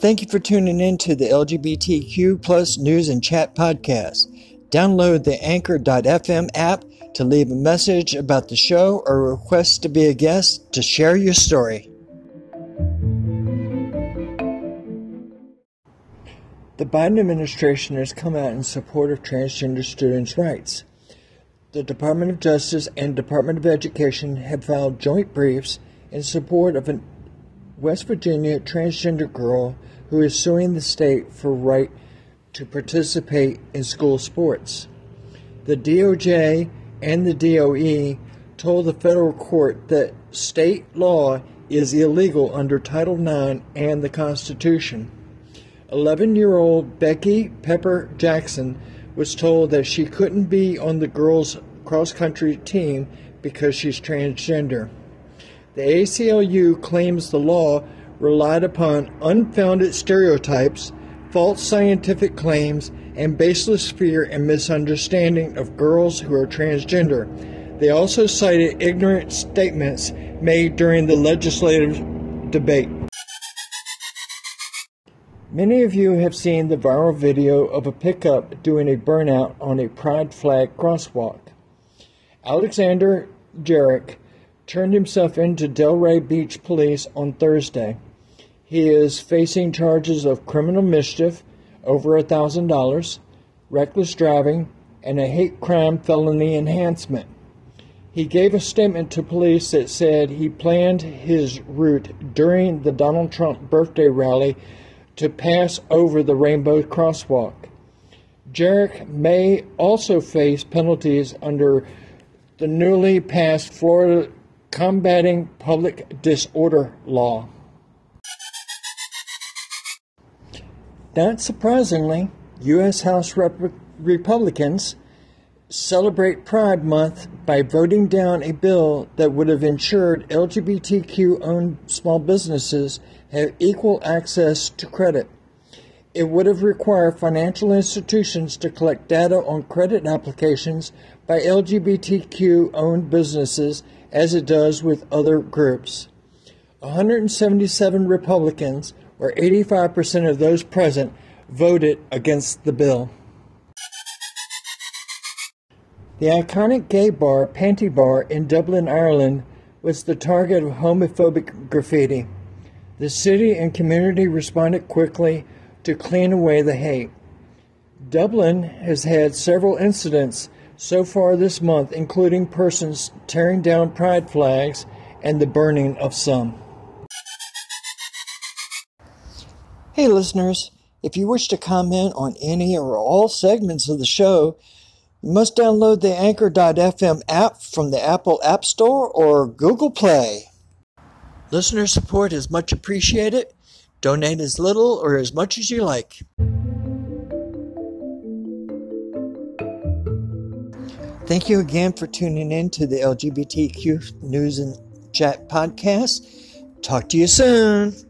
Thank you for tuning in to the LGBTQ plus News and Chat podcast. Download the Anchor.fm app to leave a message about the show or request to be a guest to share your story. The Biden administration has come out in support of transgender students' rights. The Department of Justice and Department of Education have filed joint briefs in support of a West Virginia transgender girl who is suing the state for right to participate in school sports. The DOJ and the DOE told the federal court that state law is illegal under Title IX and the Constitution. 11-year-old Becky Pepper Jackson was told that she couldn't be on the girls' cross-country team because she's transgender. The ACLU claims the law relied upon unfounded stereotypes, false scientific claims, and baseless fear and misunderstanding of girls who are transgender. They also cited ignorant statements made during the legislative debate. Many of you have seen the viral video of a pickup doing a burnout on a pride flag crosswalk. Alexander Jerich turned himself into Delray Beach police on Thursday. He is facing charges of criminal mischief, over $1,000, reckless driving, and a hate crime felony enhancement. He gave a statement to police that said he planned his route during the Donald Trump birthday rally to pass over the rainbow crosswalk. Jerich may also face penalties under the newly passed Florida Combating Public Disorder law. Not surprisingly, U.S. House Republicans celebrate Pride Month by voting down a bill that would have ensured LGBTQ-owned small businesses have equal access to credit. It would have required financial institutions to collect data on credit applications by LGBTQ-owned businesses as it does with other groups. 177 Republicans, or 85% of those present, voted against the bill. The iconic gay bar, Panty Bar, in Dublin, Ireland, was the target of homophobic graffiti. The city and community responded quickly to clean away the hate. Dublin has had several incidents so far this month, including persons tearing down pride flags and the burning of some. Hey listeners, if you wish to comment on any or all segments of the show, you must download the Anchor.fm app from the Apple App Store or Google Play. Listener support is much appreciated. Donate as little or as much as you like. Thank you again for tuning in to the LGBTQ News and Chat podcast. Talk to you soon.